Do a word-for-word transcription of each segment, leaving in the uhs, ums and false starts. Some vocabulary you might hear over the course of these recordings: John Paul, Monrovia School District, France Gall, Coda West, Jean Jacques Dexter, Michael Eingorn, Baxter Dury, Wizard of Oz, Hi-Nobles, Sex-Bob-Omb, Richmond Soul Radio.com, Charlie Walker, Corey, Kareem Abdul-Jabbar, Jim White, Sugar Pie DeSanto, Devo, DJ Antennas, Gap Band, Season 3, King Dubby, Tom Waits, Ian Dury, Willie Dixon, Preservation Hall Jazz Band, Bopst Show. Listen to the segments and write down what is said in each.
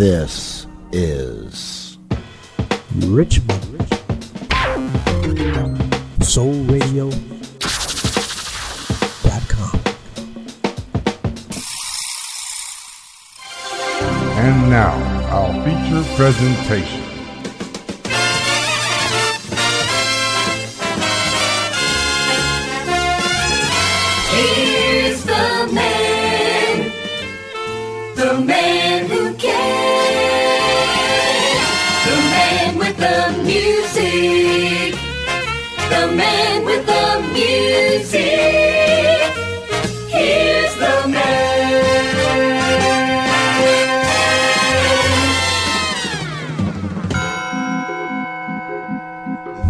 This is Richmond Soul Radio dot com. And now, our feature presentation. Here's the man, the man who can, the man with the music, the man with the music. Here's the man.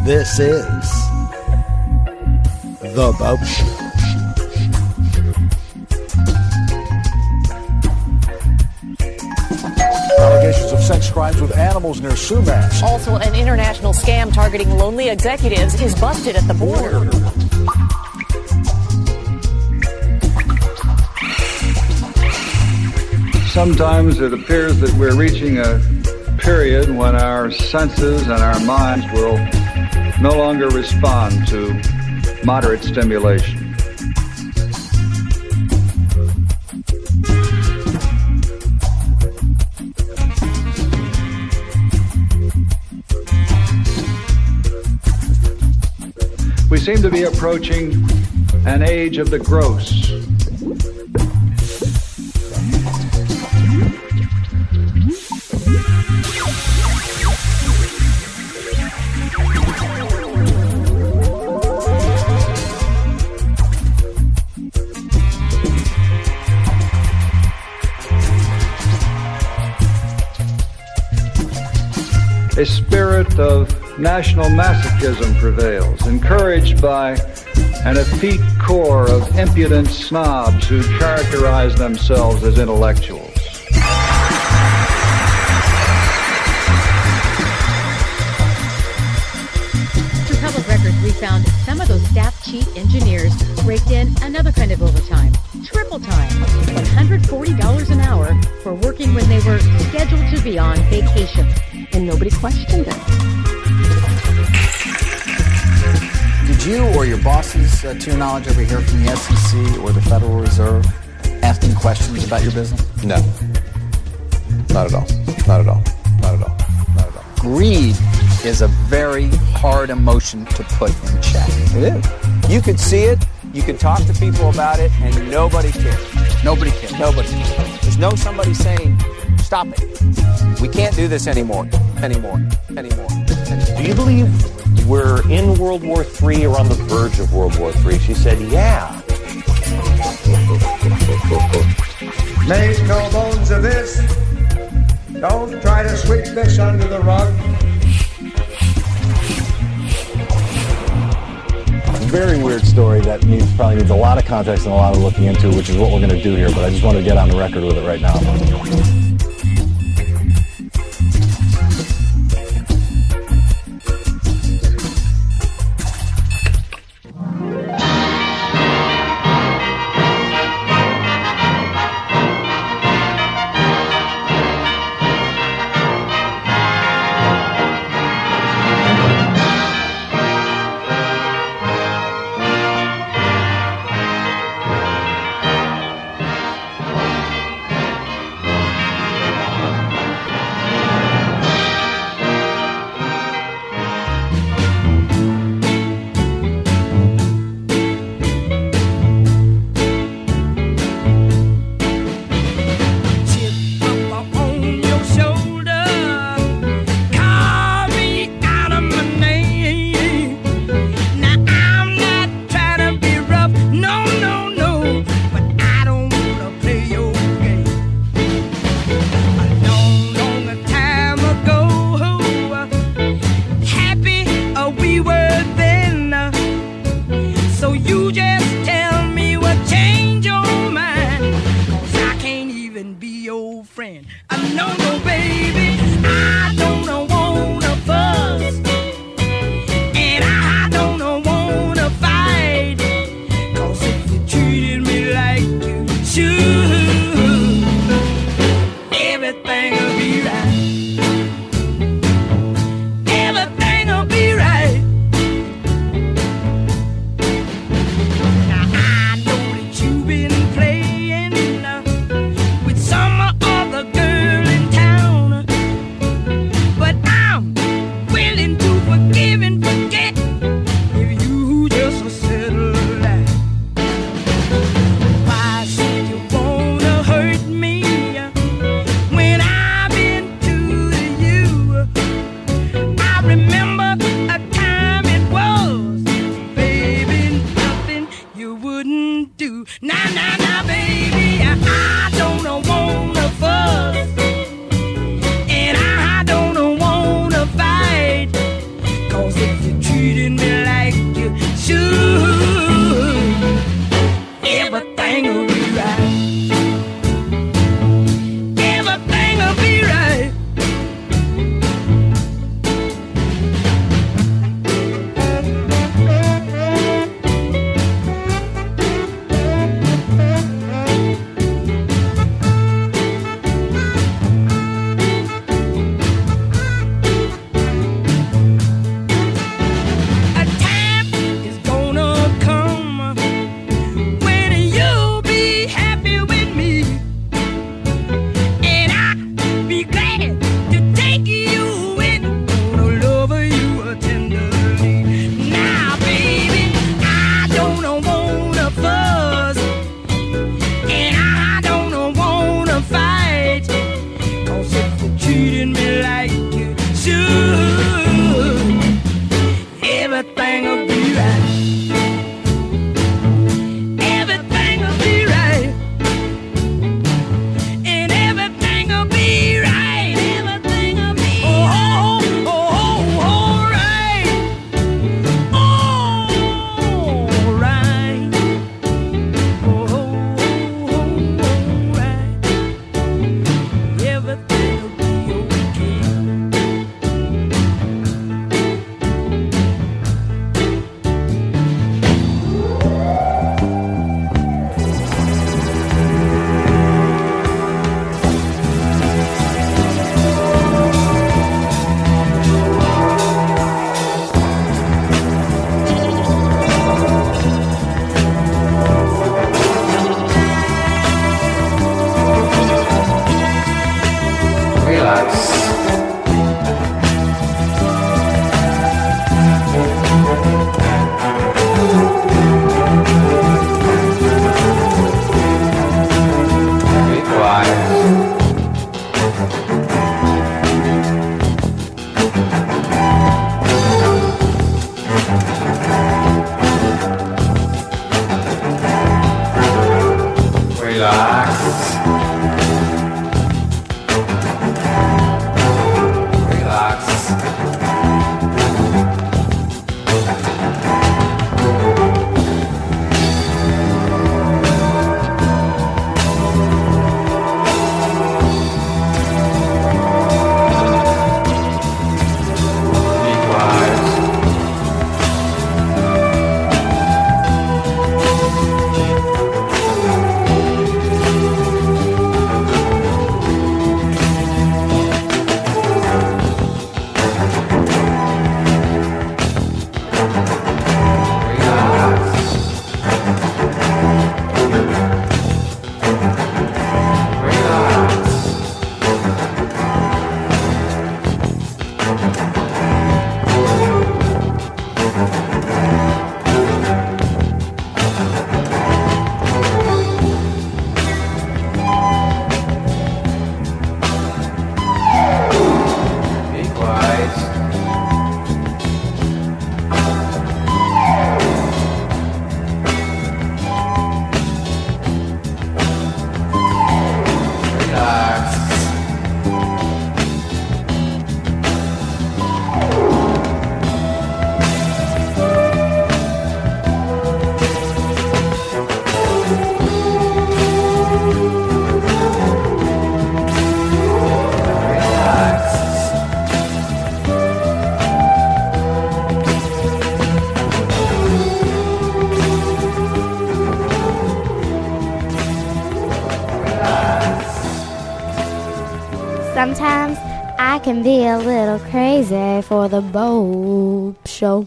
This is the Bopst Show. Allegations of sex crimes with animals near sumacs. Also, an international scam targeting lonely executives is busted at the border. Sometimes it appears that we're reaching a period when our senses and our minds will no longer respond to moderate stimulation. We seem to be approaching an age of the gross. A spirit of national masochism prevails, encouraged by an effete core of impudent snobs who characterize themselves as intellectuals. Through public records, we found some of those staff chief engineers raked in another kind of overtime, triple time, one hundred forty dollars an hour for working when they were scheduled to be on vacation, and nobody questioned it. Did you or your bosses, uh, to your knowledge, ever hear from the S E C or the Federal Reserve asking questions about your business? No. Not at all. Not at all. Not at all. Not at all. Greed is a very hard emotion to put in check. It is. You could see it, you could talk to people about it, and nobody cares. Nobody cares. Nobody cares. There's no somebody saying, stop it. We can't do this anymore. Anymore. Anymore. Anymore. Do you believe we're in World War Three or on the verge of World War Three? She said, yeah. Make no bones of this. Don't try to sweep this under the rug. Very weird story that needs probably needs a lot of context and a lot of looking into, which is what we're going to do here, but I just want to get on the record with it right now. do. Nah, nah, nah, baby, I don't wanna fuss, and I don't wanna fight, cause if you're treating me like you should, everything will be right. Sometimes I can be a little crazy for the Bopst Show.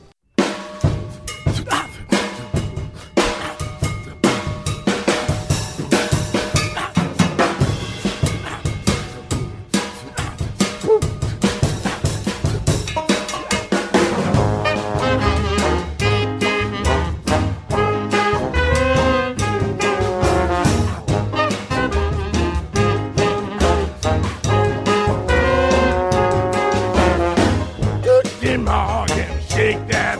Take that.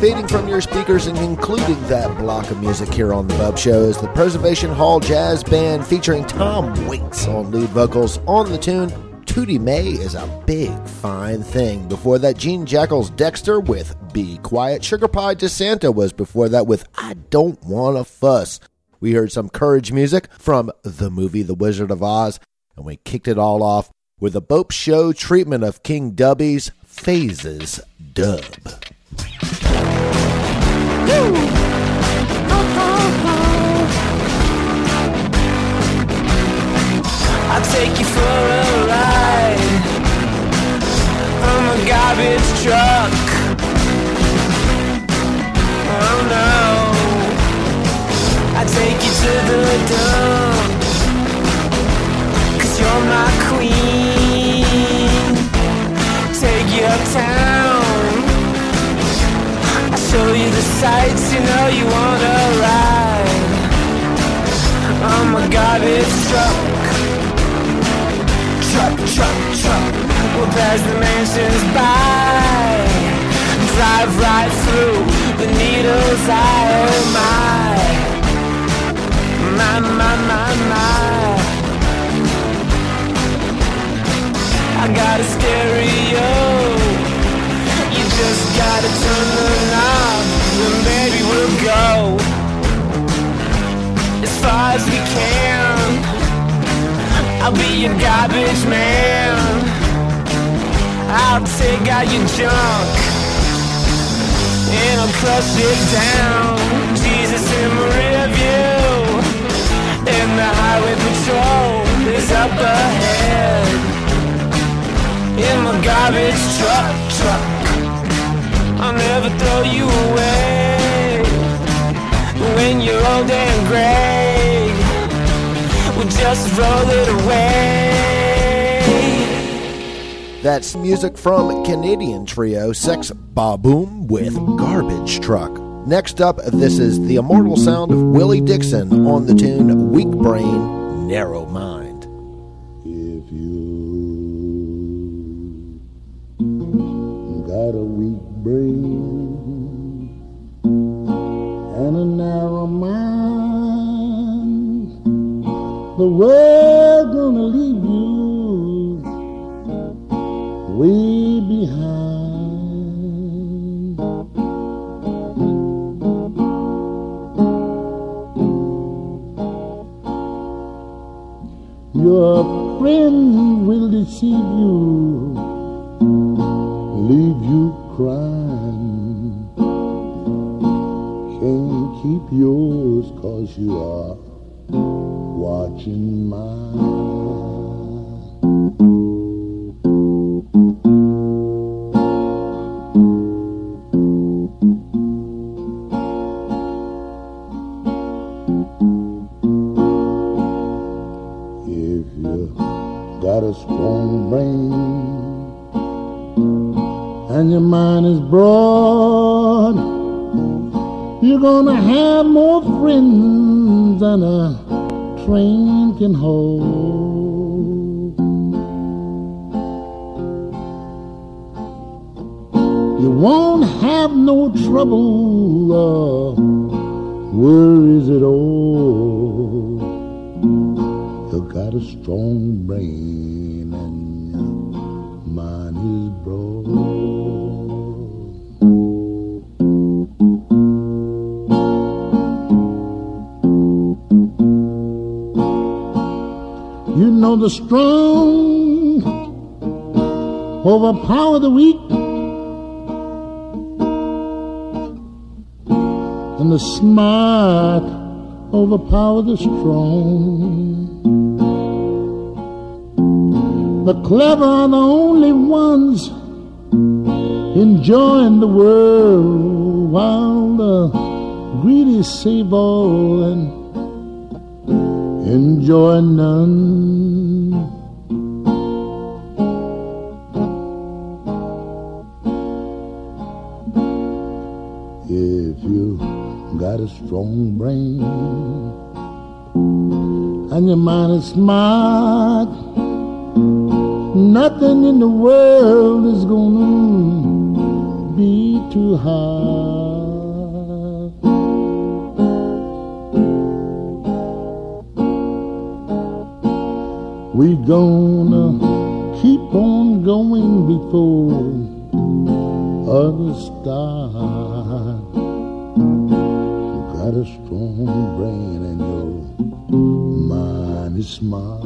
Feeding from your speakers and including that block of music here on the Bub Show is the Preservation Hall Jazz Band featuring Tom Waits on lead vocals on the tune Tootie May Is a Big Fine Thing. Before that, Jean Jacques Dexter with Be Quiet. Sugar Pie DeSanto was before that with I Don't Wanna Fuss. We heard some Courage music from the movie The Wizard of Oz, and we kicked it all off with a Bopst Show treatment of King Dubby's Phases Dub. Woo! Oh, oh, oh. I'll take you for a ride on a garbage truck. Oh no, I'll take you to the dump, 'cause you're my queen. Take you uptown, show you the sights, you know you wanna ride. Oh my God, it's truck, truck, truck, truck. We'll pass the mansions by, drive right through the needle's eye. Oh my, my, my, my, my. I got a stereo, just gotta turn the knob, and baby we'll go as far as we can. I'll be your garbage man, I'll take out your junk. I'll crush it down. Jesus in the rear view, and the highway patrol is up ahead. In my garbage truck, truck, I'll never throw you away. When you're old and gray, we'll just roll it away. That's music from Canadian trio Sex-Bob-Omb with Garbage Truck. Next up, this is the immortal sound of Willie Dixon on the tune Weak Brain, Narrow Mind. If you got a weak brain and a narrow mind, the world's gonna leave you way behind. Your friend will deceive you, leave you crying. Can't keep yours 'cause you are watching mine. Strong brain and your mind is broad, you're gonna have more friends than a train can hold. You won't have no trouble or worries at all. You got a strong brain and your mind is broad. You know the strong overpower the weak, and the smart overpower the strong. The clever are the only ones enjoying the world, while the greedy save all and enjoy none. If you got a strong brain and your mind is smart, nothing in the world is gonna be too hard. We gonna keep on going before others start. You got a strong brain and your mind is smart.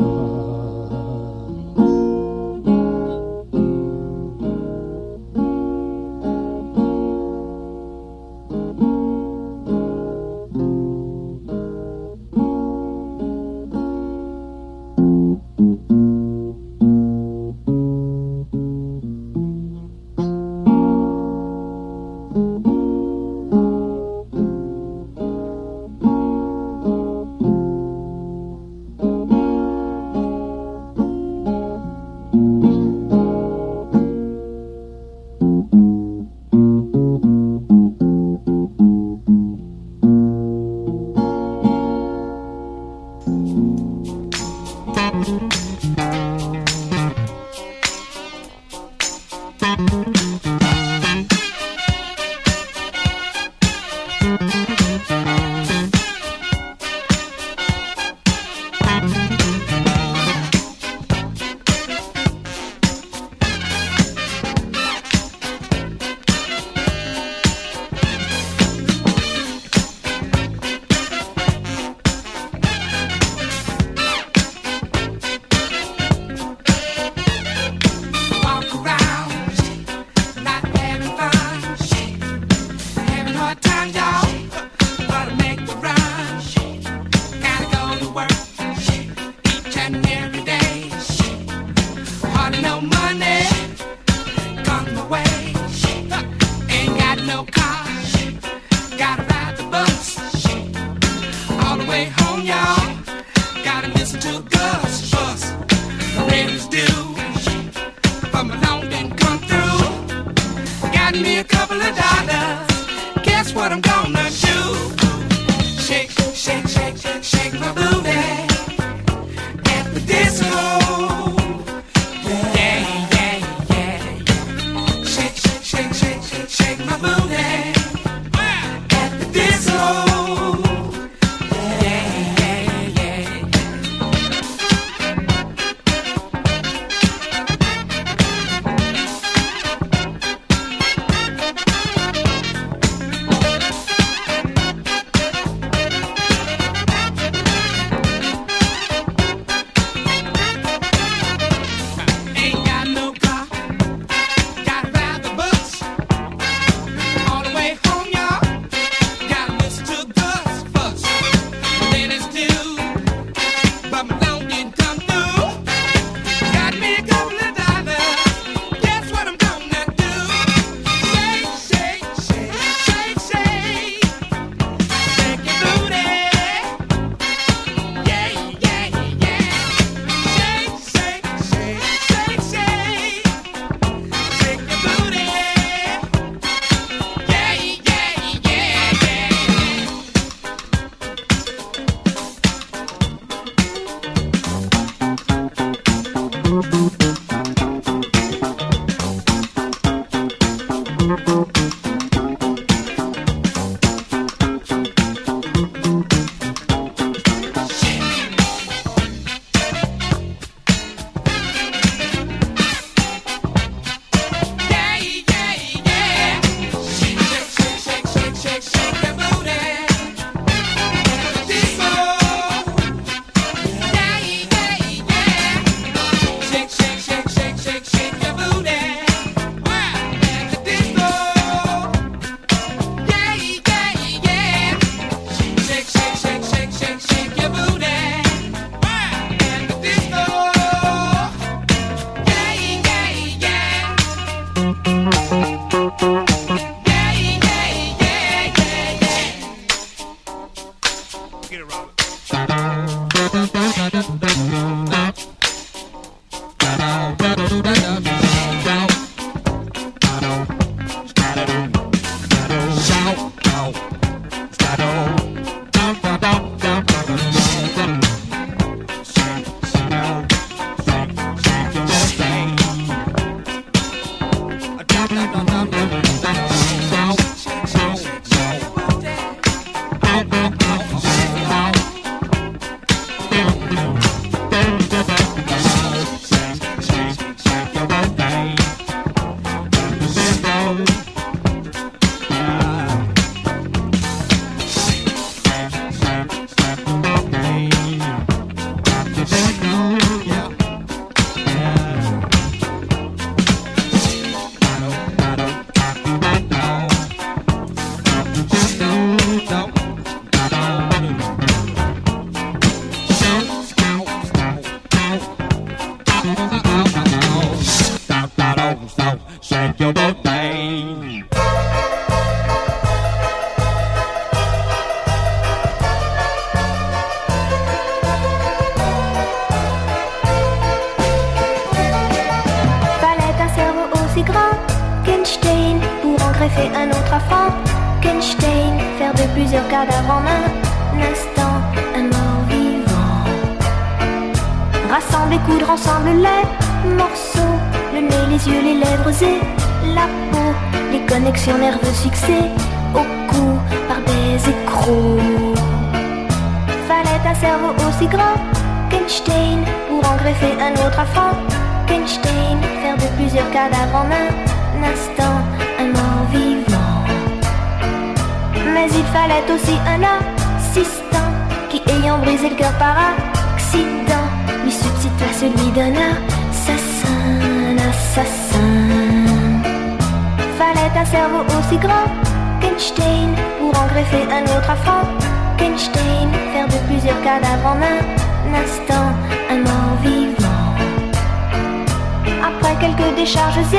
Charges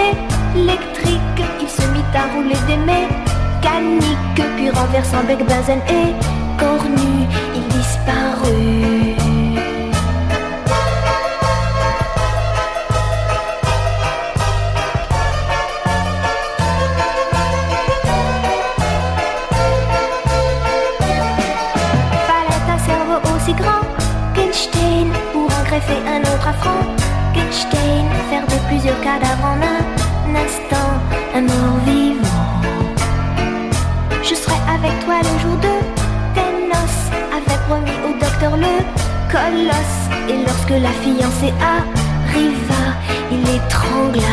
électrique. Il se mit à rouler des mécaniques, puis renversant bec, benzène et cornu, il disparut. Fallait un cerveau aussi grand qu'Einstein pour en greffer un autre à Frankenstein, faire de plusieurs cadavres en un instant un mort vivant. Je serai avec toi le jour de tes noces, avait promis au docteur le colosse. Et lorsque la fiancée arriva, il l'étrangla.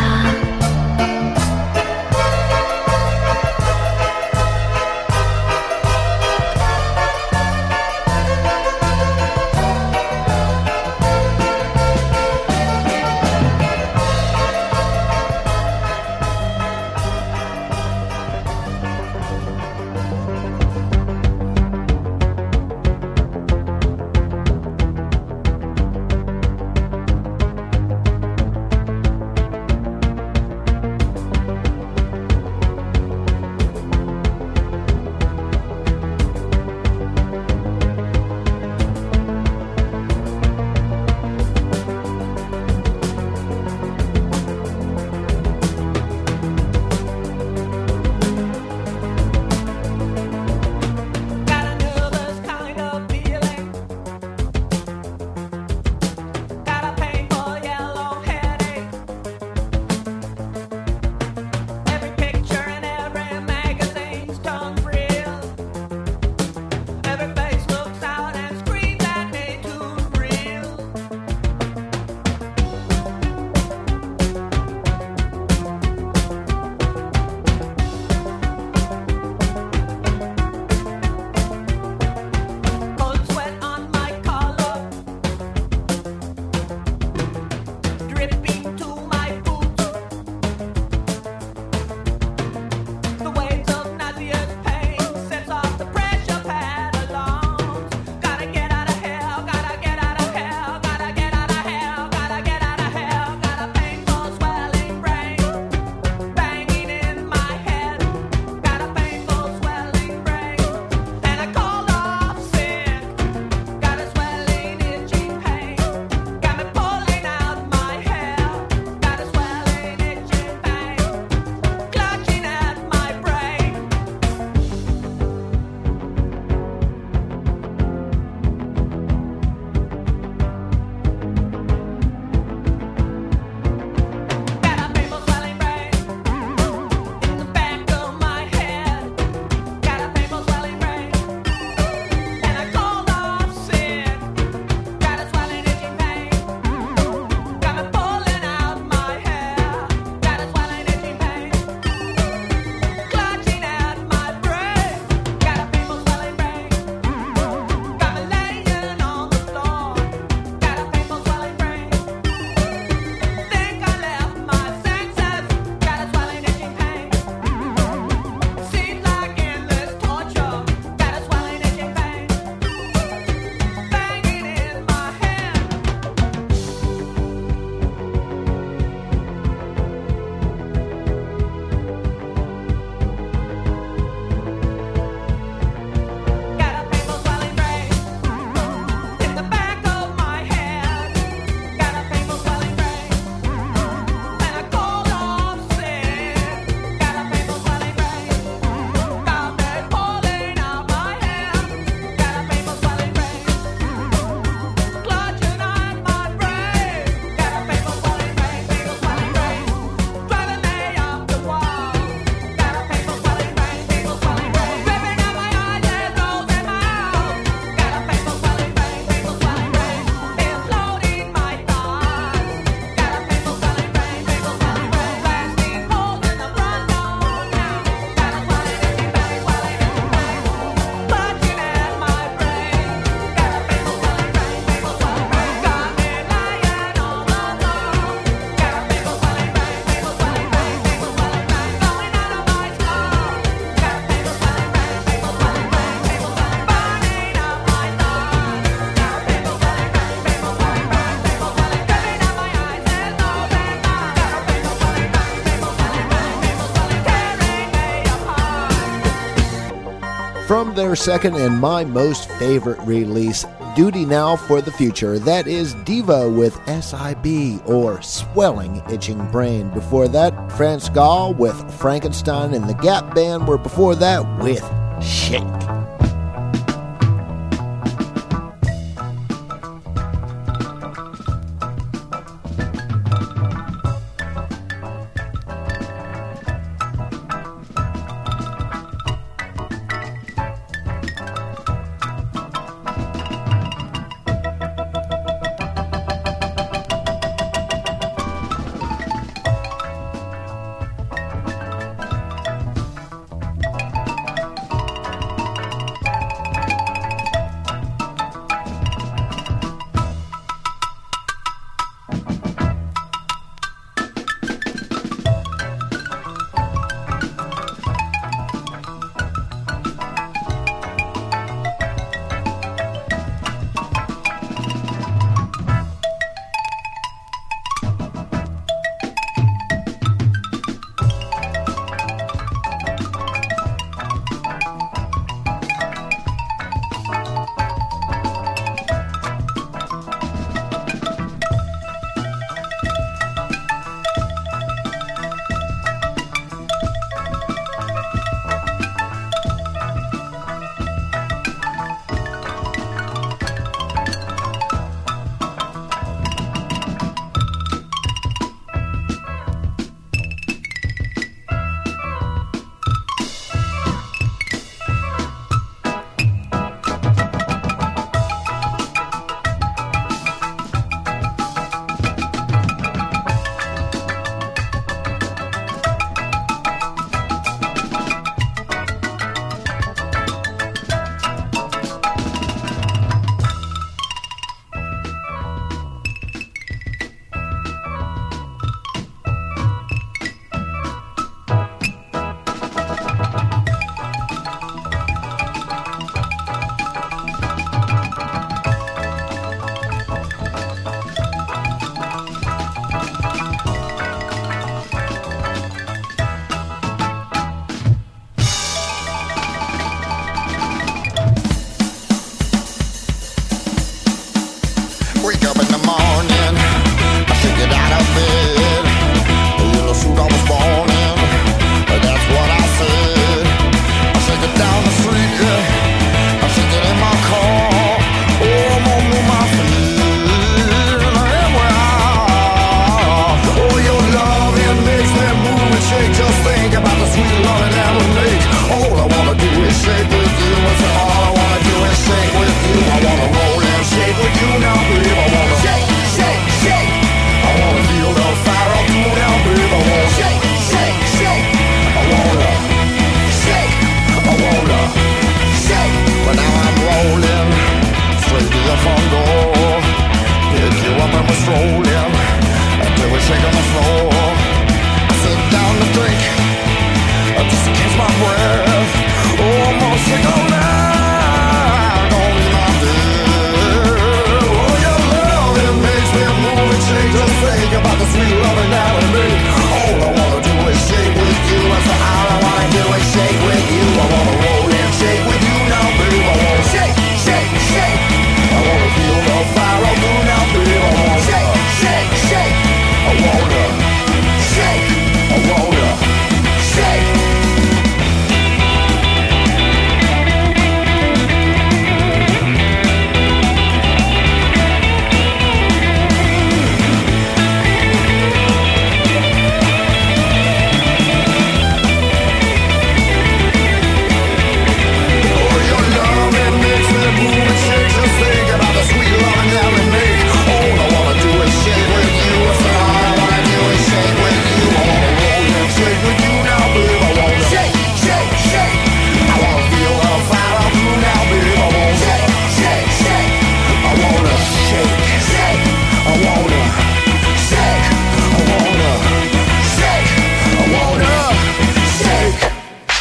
from their second and my most favorite release, Duty Now for the Future. That is Devo with S I B, or Swelling Itching Brain. Before that, France Gall with Frankenstein and the Gap Band were before that with Shake.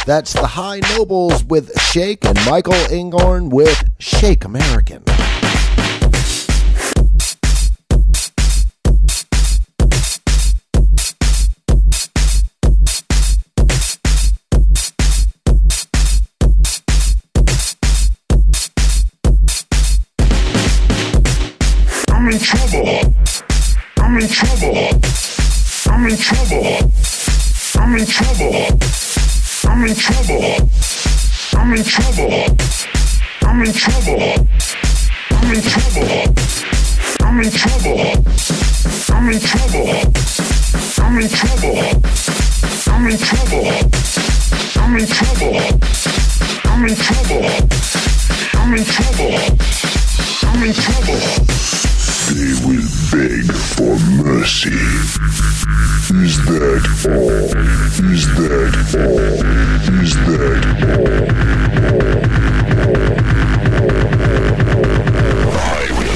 That's the Hi-Nobles with Shake and Michael Eingorn with Shake American. I'm in trouble. I'm in trouble. I'm in trouble. I'm in trouble. I'm in trouble. I'm in trouble. I'm in trouble. I'm in trouble. I'm in trouble. I'm in trouble. I'm in trouble. I'm in trouble. I'm in trouble. They will beg for mercy. Is that all? Is that all? Is that all? I will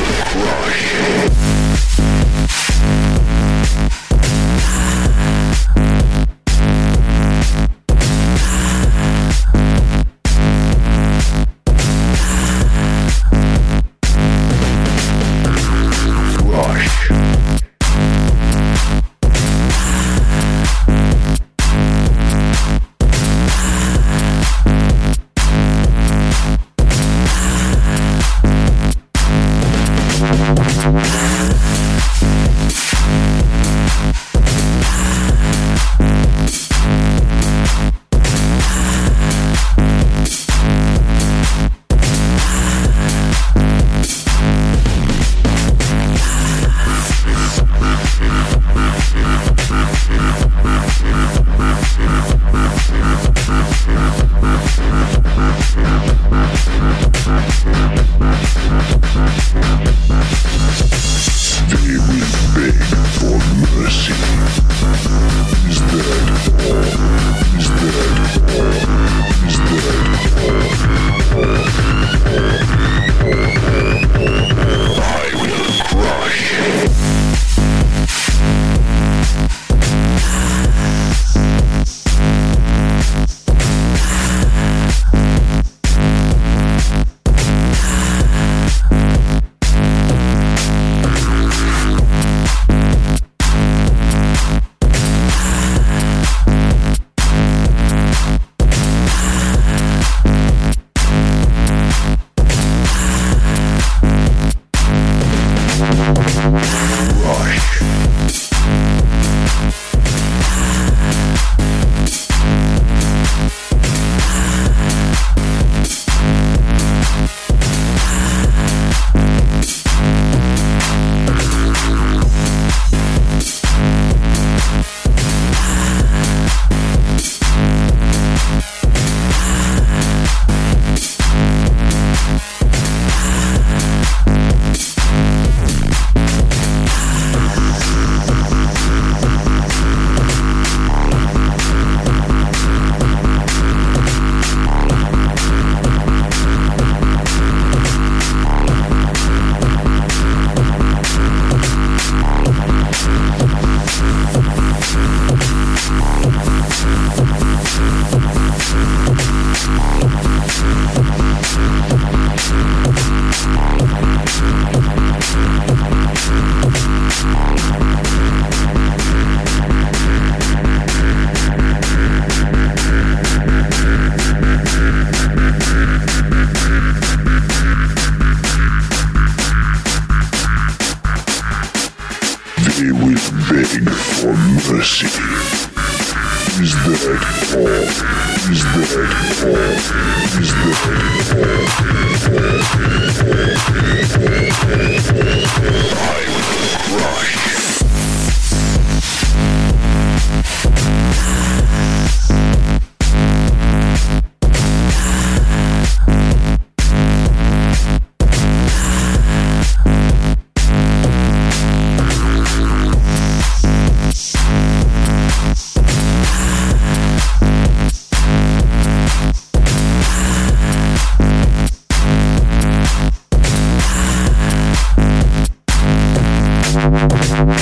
We'll be right back.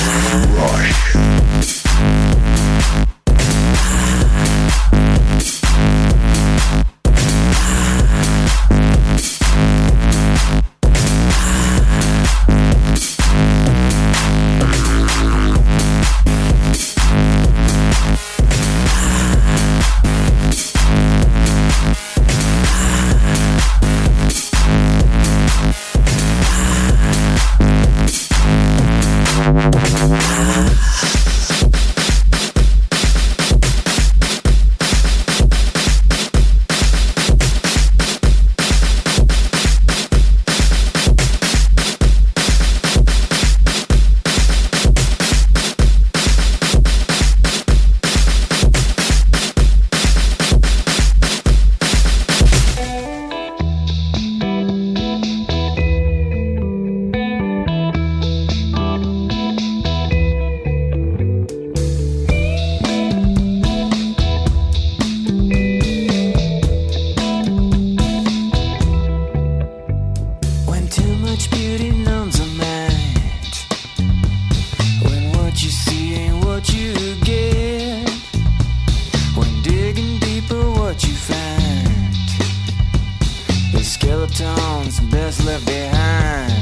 tombstones, best left behind.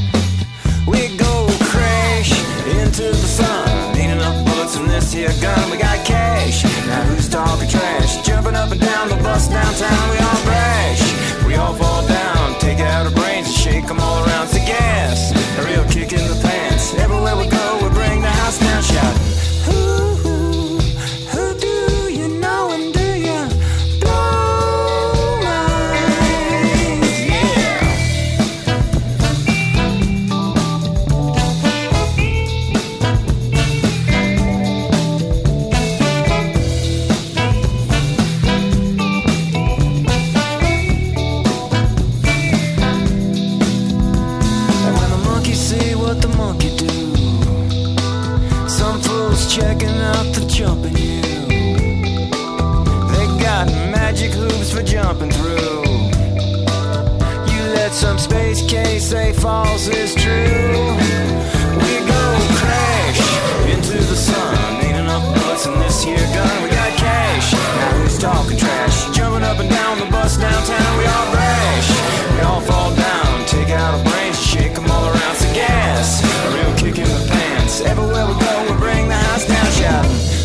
We go crash into the sun. Ain't enough bullets in this here gun. We got cash, now who's talking trash? Jumping up and down the bus downtown. We all crash, we all fall down. Take out our brains and shake them all around. It's the gas, a real kick in the pants. Everywhere we go, we bring the house down shouting. Some space case safe falls is true. We go crash into the sun. Ain't enough bullets in this here gun. We got cash, now who's talking trash? Jumping up and down the bus downtown. We all crash, we all fall down. Take out our brains, shake them all around. Some gas, a real kick in the pants. Everywhere we go, we bring the house down shouting.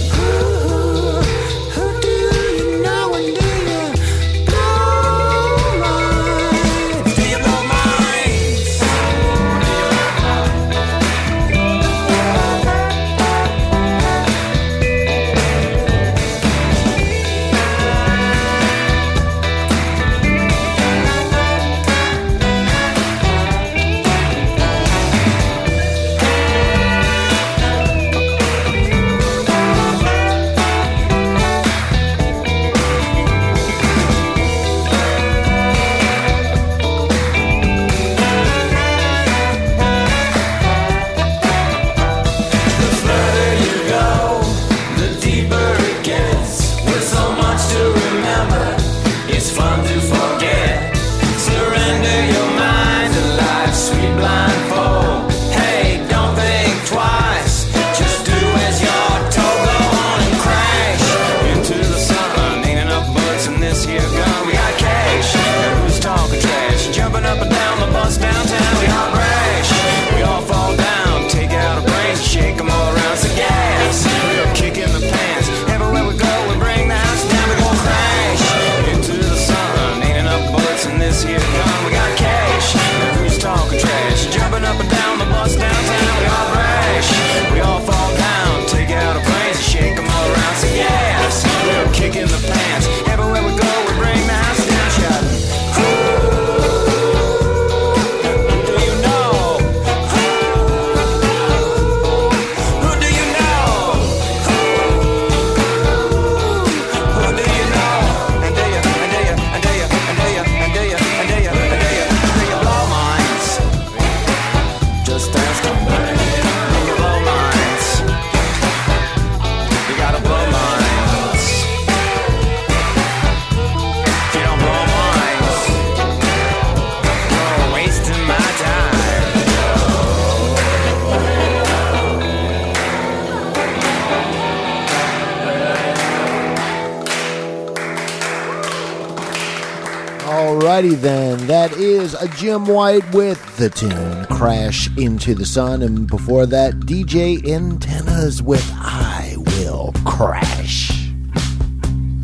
Then that is a Jim White with the tune Crash into the Sun, and before that D J Antennas with I Will Crash.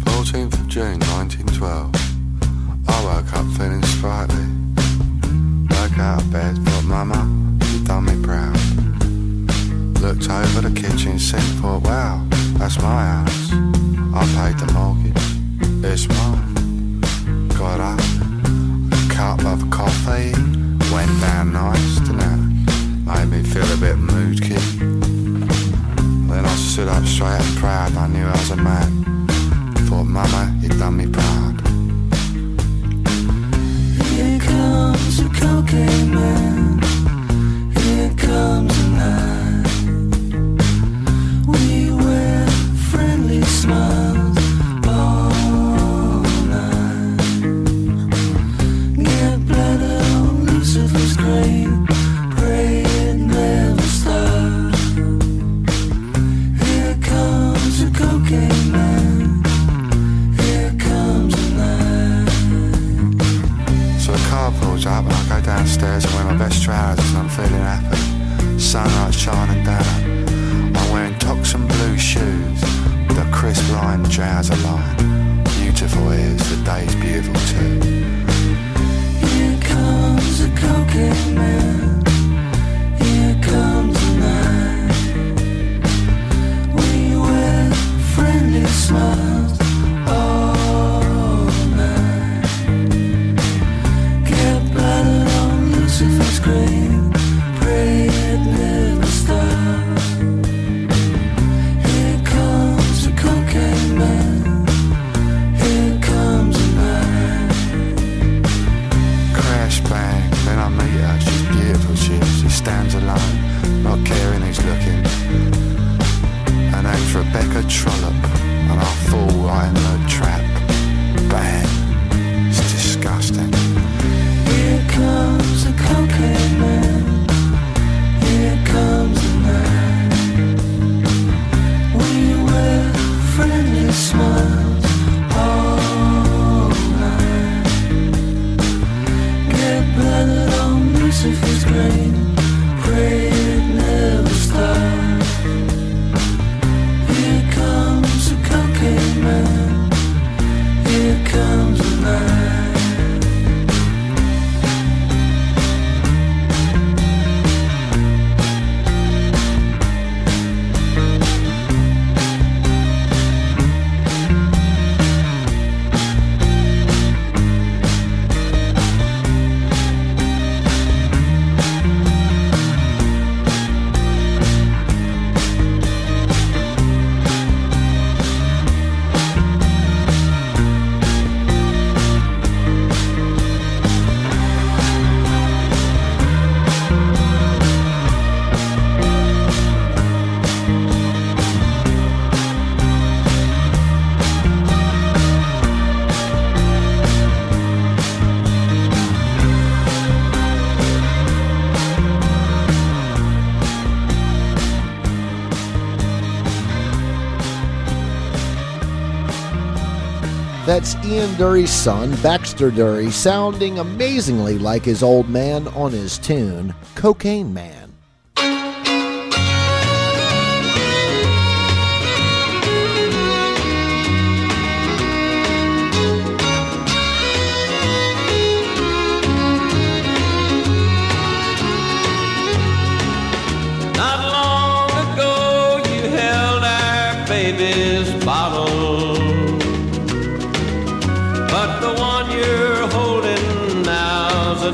fourteenth of June nineteen twelve. I woke up feeling sprightly. Broke out of bed, but mama, you done me proud. Looked over the kitchen sink, thought wow, that's my house. I paid the mortgage, it's mine. Got up, cup of coffee, went down nice to that, made me feel a bit mood key. Then I stood up straight and proud, I knew I was a man. Thought, mama, you done me proud. Here comes a cocaine man, here comes a night. We wear friendly smiles. strap and I go downstairs and wear my best trousers and I'm feeling happy. Sunlight's shining down. I'm wearing toxin blue shoes with a crisp line trouser line. Beautiful is, the day's beautiful too. Here comes a cocaine man. Here comes the night. We wear friendly smiles. That's Ian Dury's son, Baxter Dury, sounding amazingly like his old man on his tune, Cocaine Man.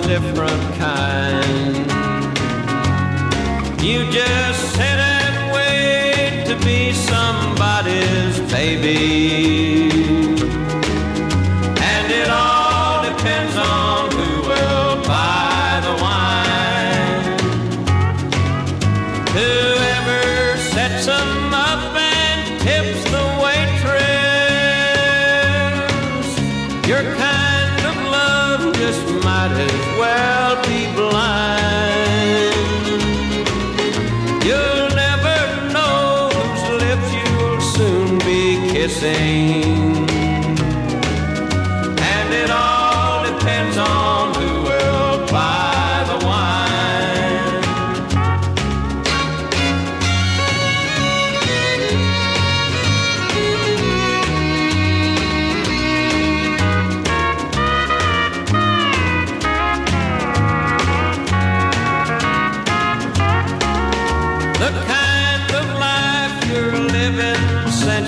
Different kind. You just sit and wait to be somebody's baby, and it all depends on who will buy the wine. Whoever sets them up and tips the waitress, your kind of love just might as well be blind. You'll never know whose lips you'll soon be kissing, and it all depends on who will buy the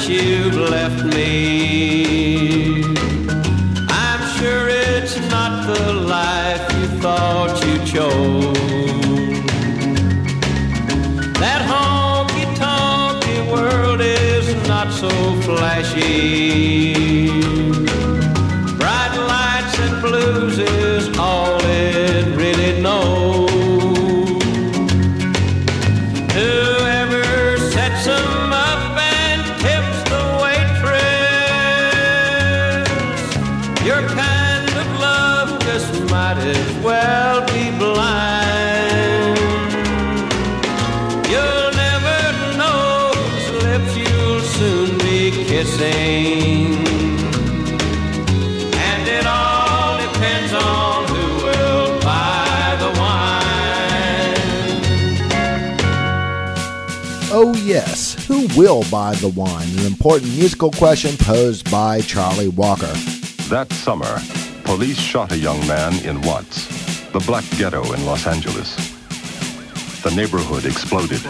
you've left me. I'm sure it's not the life you thought you chose. That honky-tonky world is not so flashy. Bright lights and blues is all it really knows. Whoever sets them up and tips the waitress, your kind of love just might as well be blind. You'll never know whose lips you'll soon be kissing, and it all depends on who will Oh yes, who will buy the wine? An important musical question posed by Charlie Walker. That summer, police shot a young man in Watts, the Black Ghetto in Los Angeles. The neighborhood exploded.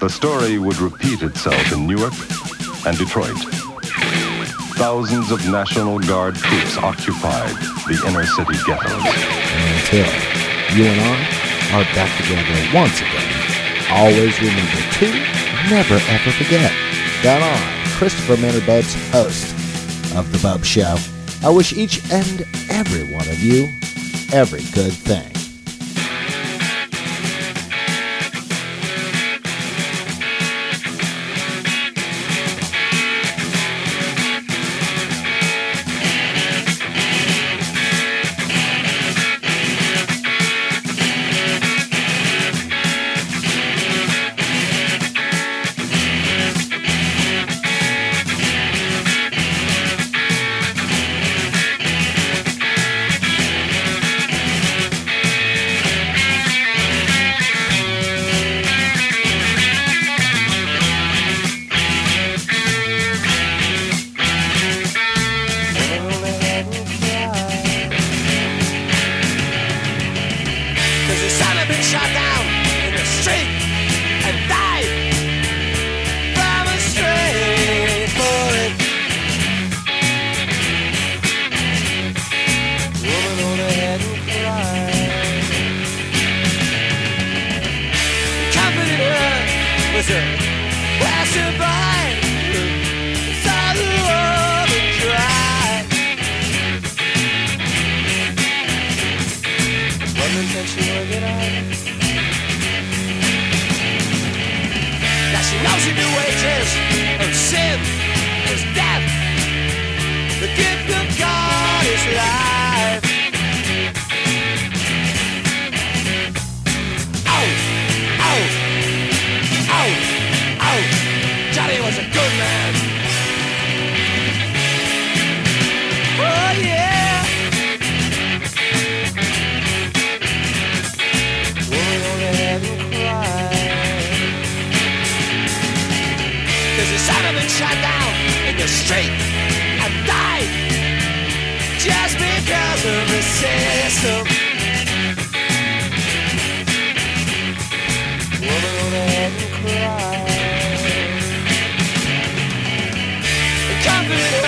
The story would repeat itself in Newark and Detroit. Thousands of National Guard troops occupied the inner city ghettos. And until you and I are back together once again, always remember to never ever forget that I'm Christopher Manterbub's host of The Bub Show. I wish each and every one of you every good thing. Confident